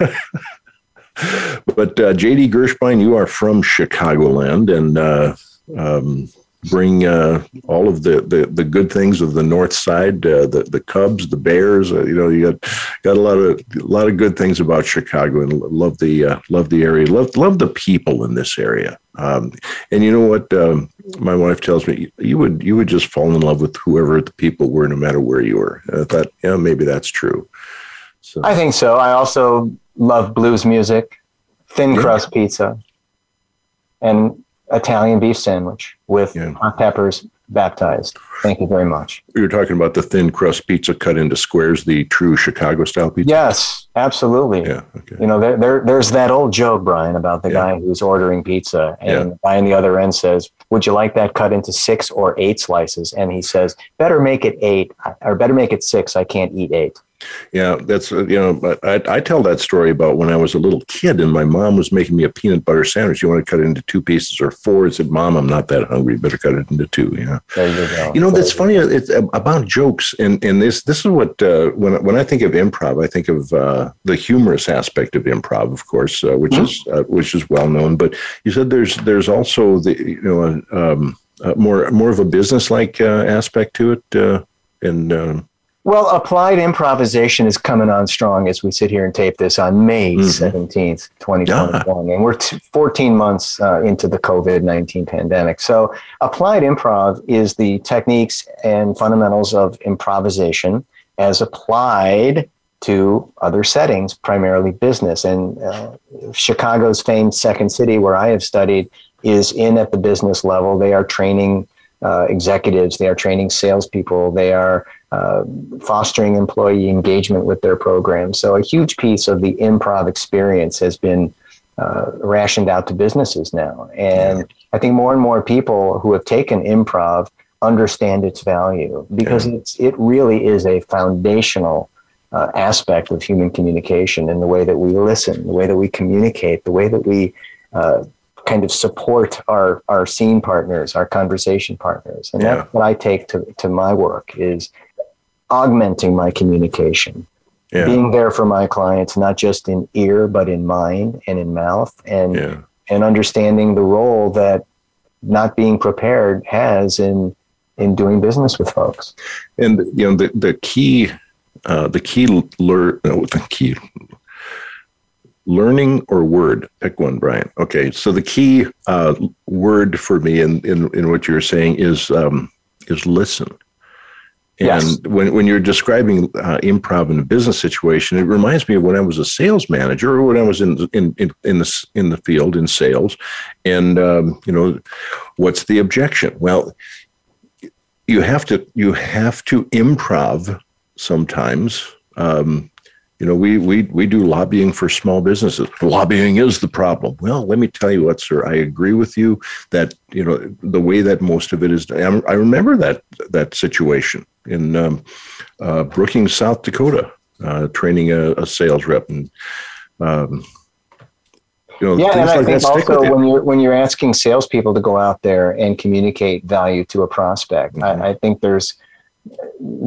uh, but uh, J D Gershbein, you are from Chicagoland, and uh, um bring uh, all of the, the, the good things of the North Side, uh, the the Cubs, the Bears. Uh, you know, you got got a lot of a lot of good things about Chicago, and love the uh, love the area, love love the people in this area. Um, and you know what, um, my wife tells me, you would you would just fall in love with whoever the people were, no matter where you were. And I thought, yeah, maybe that's true. So I think so. I also love blues music, thin crust yeah. pizza, and Italian beef sandwich with yeah. hot peppers, baptized. Thank you very much. We were talking about the thin crust pizza cut into squares, the true Chicago style pizza. Yes, absolutely. Yeah. Okay. You know, there, there there's that old joke, Brian, about the yeah. guy who's ordering pizza, and yeah. the guy on the other end says, "Would you like that cut into six or eight slices?" And he says, "Better make it eight, or better make it six. I can't eat eight." Yeah, that's, you know, I, I tell that story about when I was a little kid and my mom was making me a peanut butter sandwich. You want to cut it into two pieces or four? I said, "Mom, I'm not that hungry. Better cut it into two." You know, there you go. You know, that's funny. It's about jokes. And, and this this is what, uh, when, when I think of improv, I think of uh, the humorous aspect of improv, of course, uh, which mm-hmm. is uh, which is well known. But you said there's there's also the, you know, um, uh, more, more of a business-like uh, aspect to it. Uh, and, um, Well, applied improvisation is coming on strong as we sit here and tape this on May seventeenth, twenty twenty one, and we're t- fourteen months uh, into the COVID nineteen pandemic. So, applied improv is the techniques and fundamentals of improvisation as applied to other settings, primarily business. And uh, Chicago's famed Second City, where I have studied, is in at the business level. They are training uh, executives. They are training salespeople. They are Uh, fostering employee engagement with their program. So a huge piece of the improv experience has been uh, rationed out to businesses now. And I think more and more people who have taken improv understand its value, because yeah. it's, it really is a foundational uh, aspect of human communication, in the way that we listen, the way that we communicate, the way that we uh, kind of support our, our scene partners, our conversation partners. And yeah. that's what I take to, to my work, is augmenting my communication, yeah. being there for my clients, not just in ear, but in mind and in mouth, and yeah. and understanding the role that not being prepared has in in doing business with folks. And you know, the the key, uh, the key learn, no, the key learning or word. Pick one, Brian. Okay, so the key uh, word for me in in in what you're saying is um, is listen. And yes. when, when you're describing uh, improv in a business situation, it reminds me of when I was a sales manager, or when I was in in in, in the in the field in sales, and um, you know, what's the objection? Well, you have to you have to improv sometimes. Um, you know, we we we do lobbying for small businesses. Lobbying is the problem. Well, let me tell you what, sir. I agree with you that, you know, the way that most of it is done. I remember that that situation in um, uh, Brookings, South Dakota, uh, training a, a sales rep, and um, you know, yeah, and I like think also when you. you're when you're asking salespeople to go out there and communicate value to a prospect, mm-hmm. I, I think there's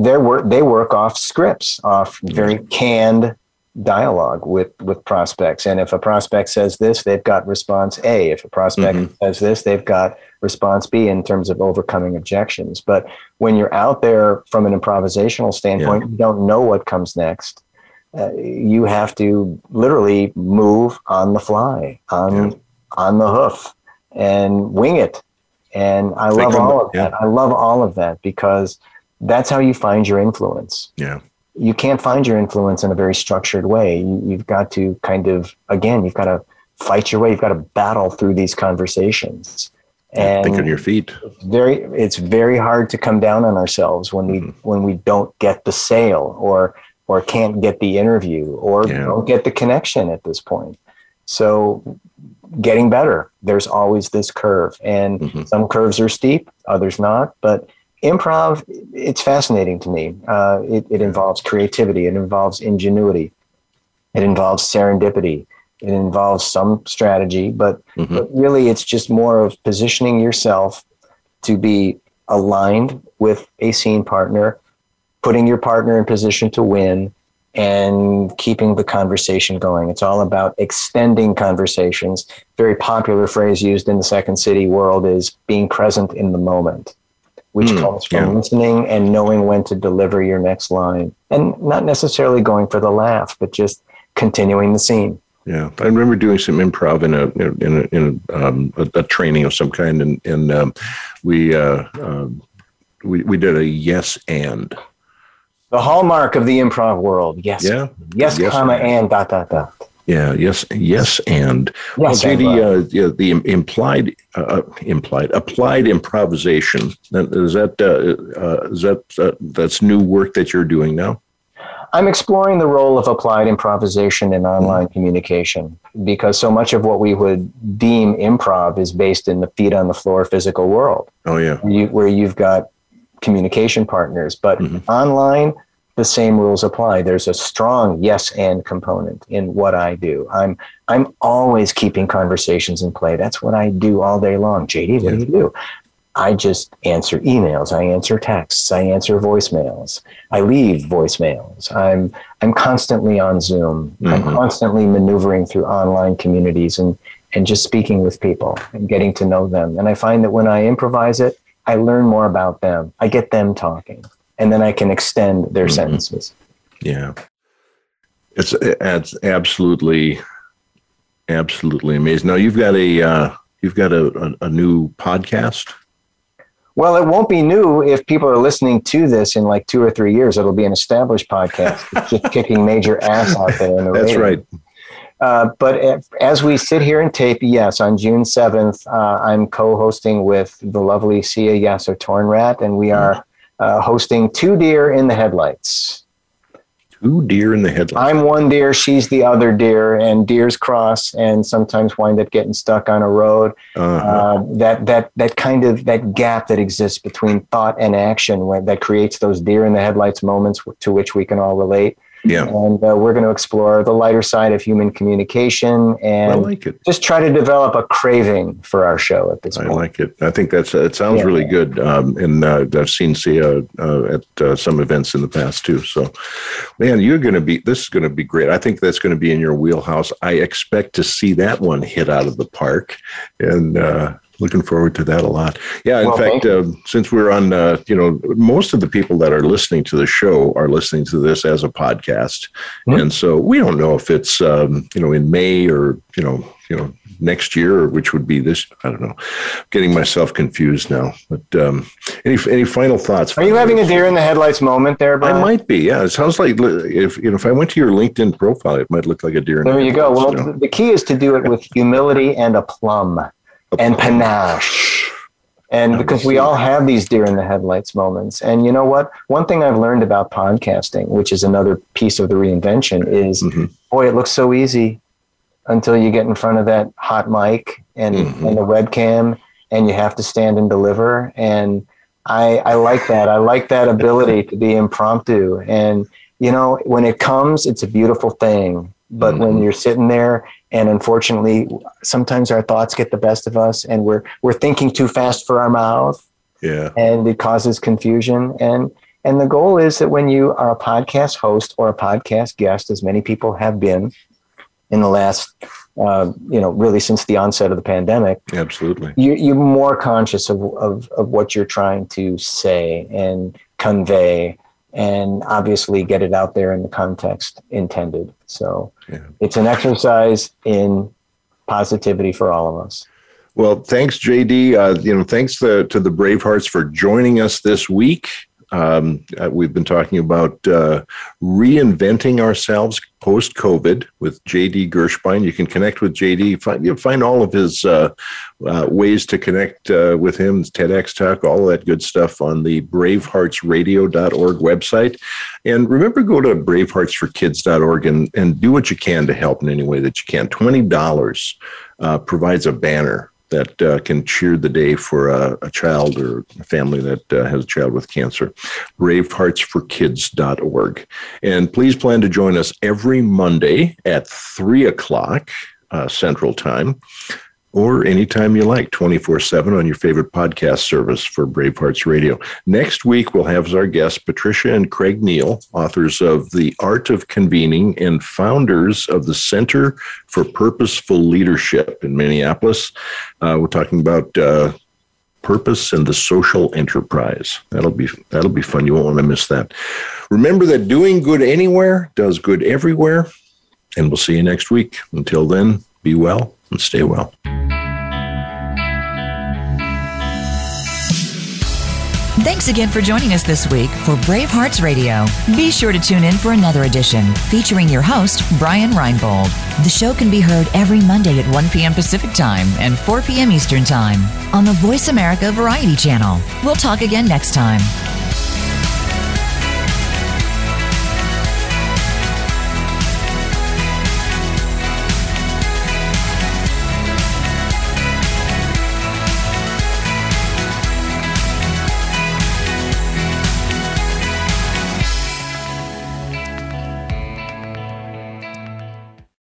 their work. They work off scripts, off very mm-hmm. canned dialogue with with prospects. And if a prospect says this, they've got response A. If a prospect mm-hmm. says this, they've got response B in terms of overcoming objections. But when you're out there from an improvisational standpoint, yeah. you don't know what comes next. Uh, you have to literally move on the fly, on yeah. on the hoof, and wing it. And I Think love all of yeah. that. I love all of that, because that's how you find your influence. Yeah. You can't find your influence in a very structured way. You, you've got to kind of, again, you've got to fight your way. You've got to battle through these conversations. And think on your feet. It's very, it's very hard to come down on ourselves when we mm-hmm. when we don't get the sale, or or can't get the interview, or yeah. don't get the connection at this point. So, getting better. There's always this curve, and mm-hmm. some curves are steep, others not, but improv, it's fascinating to me. Uh, it, it involves creativity. It involves ingenuity. It involves serendipity. It involves some strategy, but, mm-hmm. but really it's just more of positioning yourself to be aligned with a scene partner, putting your partner in position to win, and keeping the conversation going. It's all about extending conversations. Very popular phrase used in the Second City world is being present in the moment, which mm, comes from yeah. listening and knowing when to deliver your next line, and not necessarily going for the laugh, but just continuing the scene. Yeah, I remember doing some improv in a in a, in a, um, a, a training of some kind, and and um, we uh, uh, we we did a yes and. The hallmark of the improv world, yes, yeah, yes, yes comma and. and dot dot dot. Yeah. Yes. Yes. And yes, well, J D, uh, the implied, uh, implied, applied improvisation. Is that uh, uh, is that uh, that's new work that you're doing now? I'm exploring the role of applied improvisation in online communication, because so much of what we would deem improv is based in the feet on the floor physical world. Oh, yeah. Where, you, where you've got communication partners. But mm-hmm. online, the same rules apply. There's a strong yes and component in what I do. I'm I'm always keeping conversations in play. That's what I do all day long. J D, what yeah. do you do? I just answer emails, I answer texts, I answer voicemails, I leave voicemails. I'm I'm constantly on Zoom. Mm-hmm. I'm constantly maneuvering through online communities and, and just speaking with people and getting to know them. And I find that when I improvise it, I learn more about them. I get them talking, and then I can extend their mm-hmm. sentences. Yeah. It's, it's absolutely, absolutely amazing. Now you've got a, uh, you've got a, a, a new podcast. Well, it won't be new if people are listening to this in like two or three years. It'll be an established podcast. It's just kicking major ass out there in the That's radio. Right. Uh, but if, as we sit here and tape, yes, on June seventh, uh, I'm co-hosting with the lovely Sia Yasser Tornrat, and we are uh, hosting Two Deer in the Headlights. Two Deer in the Headlights. I'm one deer, she's the other deer, and deers cross and sometimes wind up getting stuck on a road. Uh-huh. Uh, that that that kind of that gap that exists between thought and action, when, that creates those deer in the headlights moments to which we can all relate. Yeah, and uh, we're going to explore the lighter side of human communication, and I like it. Just try to develop a craving for our show at this point. I like it. I think that's uh, it sounds yeah. really good, um, and uh, I've seen Sia uh, at uh, some events in the past too. So, man, you're going to be this is going to be great. I think that's going to be in your wheelhouse. I expect to see that one hit out of the park, and. Uh, Looking forward to that a lot. Yeah, in well, fact, uh, since we're on, uh, you know, most of the people that are listening to the show are listening to this as a podcast. Mm-hmm. And so we don't know if it's, um, you know, in May or, you know, you know, next year, which would be this, I don't know, I'm getting myself confused now. But um, any any final thoughts? Are you having a deer in the headlights moment there, Brian? I might be, yeah. It sounds like if you know, if I went to your LinkedIn profile, it might look like a deer in the headlights. There you go. Well, you know? The key is to do it with humility and aplomb. And panache. And because we all have these deer in the headlights moments. And you know what? One thing I've learned about podcasting, which is another piece of the reinvention, is, mm-hmm. boy, it looks so easy until you get in front of that hot mic and, mm-hmm. and the webcam, and you have to stand and deliver. And I, I like that. I like that ability to be impromptu. And, you know, when it comes, it's a beautiful thing. But mm-hmm. when you're sitting there, and unfortunately, sometimes our thoughts get the best of us, and we're we're thinking too fast for our mouth, yeah. and it causes confusion. And and the goal is that when you are a podcast host or a podcast guest, as many people have been in the last, uh, you know, really since the onset of the pandemic, absolutely, you, you're more conscious of, of of what you're trying to say and convey. And obviously get it out there in the context intended. So yeah. it's an exercise in positivity for all of us. Well, thanks, J D. Uh, you know, thanks to, to the Bravehearts for joining us this week. Um, we've been talking about uh, reinventing ourselves post-COVID with J D Gershbein. You can connect with J D. Find, you know, find all of his uh, uh, ways to connect uh, with him, TEDx Talk, all that good stuff on the brave hearts radio dot org website. And remember, go to brave hearts for kids dot org and, and do what you can to help in any way that you can. twenty dollars uh, provides a banner that uh, can cheer the day for a, a child or a family that uh, has a child with cancer, brave hearts for kids dot org. And please plan to join us every Monday at three o'clock uh, Central Time, or anytime you like, twenty-four seven on your favorite podcast service for Bravehearts Radio. Next week, we'll have as our guests Patricia and Craig Neal, authors of The Art of Convening and founders of the Center for Purposeful Leadership in Minneapolis. Uh, we're talking about uh, purpose and the social enterprise. That'll be that'll be fun. You won't want to miss that. Remember that doing good anywhere does good everywhere. And we'll see you next week. Until then, be well and stay well. Thanks again for joining us this week for Brave Hearts Radio. Be sure to tune in for another edition featuring your host, Brian Reinbold. The show can be heard every Monday at one p.m. Pacific Time and four p.m. Eastern Time on the Voice America Variety Channel. We'll talk again next time.